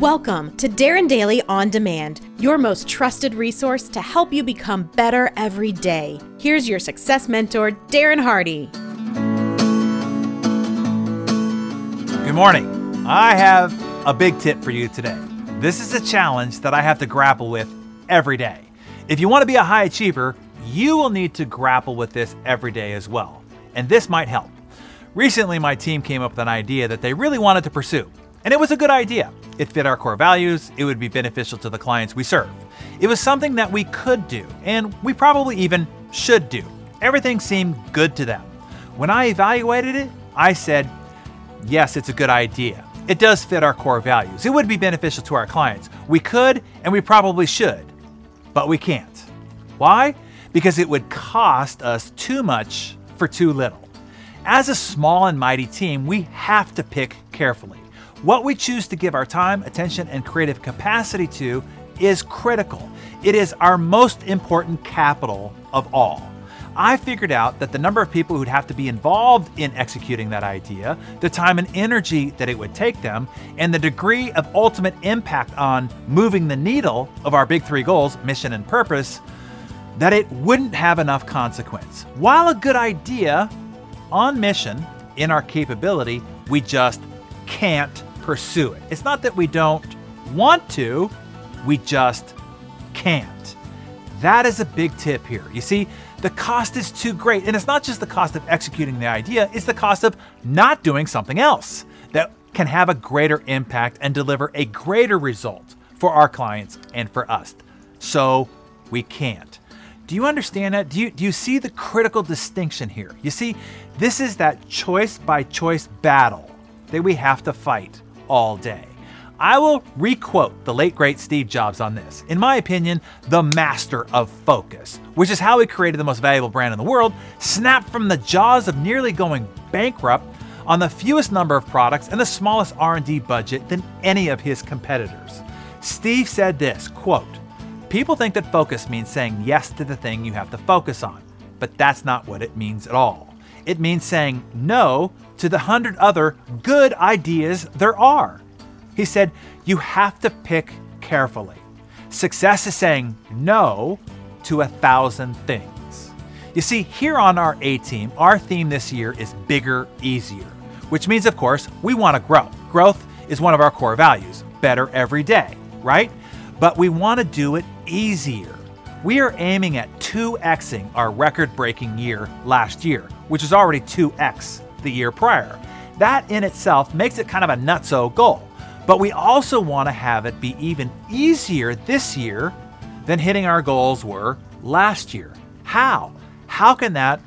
Welcome to Darren Daily On Demand, your most trusted resource to help you become better every day. Here's your success mentor, Darren Hardy. Good morning. I have a big tip for you today. This is a challenge that I have to grapple with every day. If you want to be a high achiever, you will need to grapple with this every day as well. And this might help. Recently, my team came up with an idea that they really wanted to pursue. And it was a good idea. It fit our core values. It would be beneficial to the clients we serve. It was something that we could do, and we probably even should do. Everything seemed good to them. When I evaluated it, I said, yes, it's a good idea. It does fit our core values. It would be beneficial to our clients. We could, and we probably should, but we can't. Why? Because it would cost us too much for too little. As a small and mighty team, we have to pick carefully. What we choose to give our time, attention, and creative capacity to is critical. It is our most important capital of all. I figured out that the number of people who'd have to be involved in executing that idea, the time and energy that it would take them, and the degree of ultimate impact on moving the needle of our big three goals, mission and purpose, that it wouldn't have enough consequence. While a good idea on mission in our capability, we just can't pursue it. It's not that we don't want to, we just can't. That is a big tip here. You see, the cost is too great. And it's not just the cost of executing the idea, it's the cost of not doing something else that can have a greater impact and deliver a greater result for our clients and for us. So we can't. Do you understand that? Do you see the critical distinction here? You see, this is that choice by choice battle that we have to fight all day. I will requote the late great Steve Jobs on this. In my opinion, the master of focus, which is how he created the most valuable brand in the world, snapped from the jaws of nearly going bankrupt on the fewest number of products and the smallest R&D budget than any of his competitors. Steve said this, quote, "People think that focus means saying yes to the thing you have to focus on, but that's not what it means at all. It means saying no to the 100 other good ideas there are." He said, you have to pick carefully. Success is saying no to 1,000 things. You see, here on our A team, our theme this year is bigger, easier, which means, of course, we want to grow. Growth is one of our core values, better every day, right? But we want to do it easier. We are aiming at 2xing our record-breaking year last year, which is already 2x the year prior. That in itself makes it kind of a nutso goal, but we also want to have it be even easier this year than hitting our goals were last year. How? How can that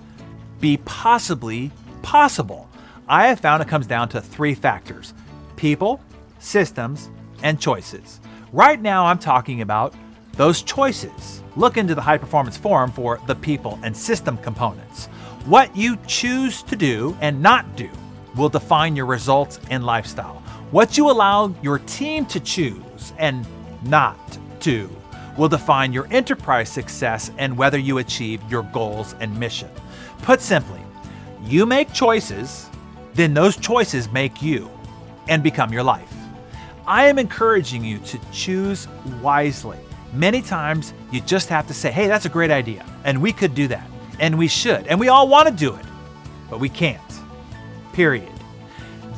be possibly possible? I have found it comes down to three factors: people, systems, and choices. Right now I'm talking about those choices. Look into the high performance forum for the people and system components. What you choose to do and not do will define your results and lifestyle. What you allow your team to choose and not to will define your enterprise success and whether you achieve your goals and mission. Put simply, you make choices, then those choices make you and become your life. I am encouraging you to choose wisely. Many times you just have to say, hey, that's a great idea, and we could do that, and we should, and we all want to do it, but we can't, period.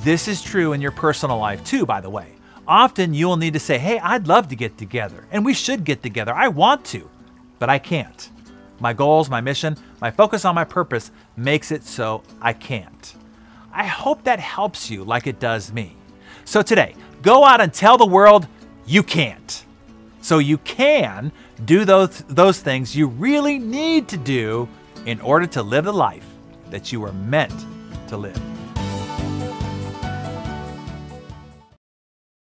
This is true in your personal life too, by the way. Often you will need to say, hey, I'd love to get together, and we should get together. I want to, but I can't. My goals, my mission, my focus on my purpose makes it so I can't. I hope that helps you like it does me. So today, go out and tell the world you can't. So you can do those things you really need to do in order to live the life that you were meant to live.